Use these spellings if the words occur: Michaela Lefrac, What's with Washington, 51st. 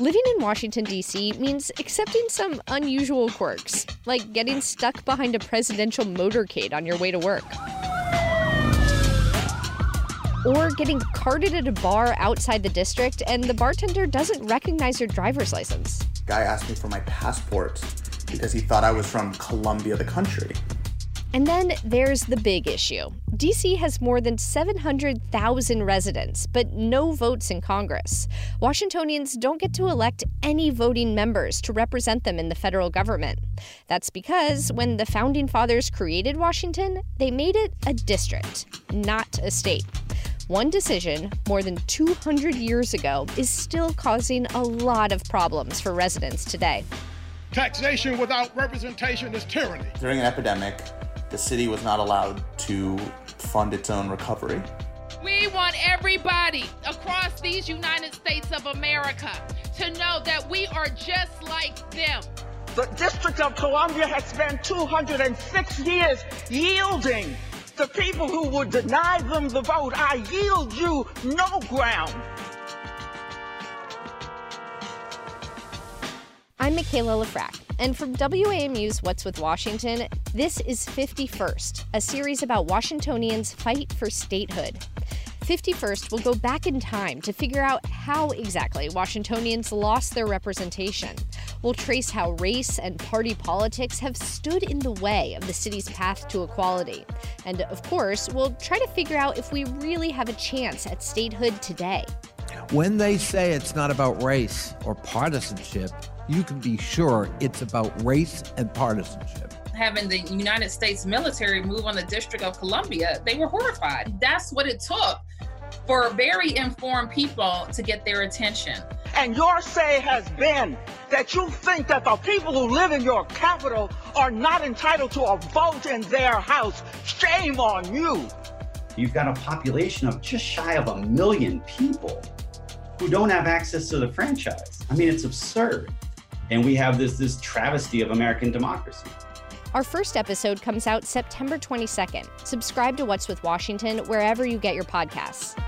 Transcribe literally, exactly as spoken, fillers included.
Living in Washington, D C means accepting some unusual quirks, like getting stuck behind a presidential motorcade on your way to work, or getting carded at a bar outside the district and the bartender doesn't recognize your driver's license. Guy asked me for my passport because he thought I was from Colombia, the country. And then there's the big issue. D C has more than seven hundred thousand residents, but no votes in Congress. Washingtonians don't get to elect any voting members to represent them in the federal government. That's because when the Founding Fathers created Washington, they made it a district, not a state. One decision, more than two hundred years ago, is still causing a lot of problems for residents today. Taxation without representation is tyranny. During an epidemic, the city was not allowed to fund its own recovery. We want everybody across these United States of America to know that we are just like them. The District of Columbia has spent two hundred six years yielding. The people who would deny them the vote, I yield you no ground. I'm Michaela Lefrac, and from W A M U's What's with Washington, this is fifty-first, a series about Washingtonians' fight for statehood. fifty-first will go back in time to figure out how exactly Washingtonians lost their representation. We'll trace how race and party politics have stood in the way of the city's path to equality. And of course, we'll try to figure out if we really have a chance at statehood today. When they say it's not about race or partisanship, you can be sure it's about race and partisanship. Having the United States military move on the District of Columbia, they were horrified. That's what it took for very informed people to get their attention. And your say has been that you think that the people who live in your capital are not entitled to a vote in their house. Shame on you. You've got a population of just shy of a million people who don't have access to the franchise. I mean, it's absurd. And we have this, this travesty of American democracy. Our first episode comes out September twenty-second. Subscribe to What's with Washington wherever you get your podcasts.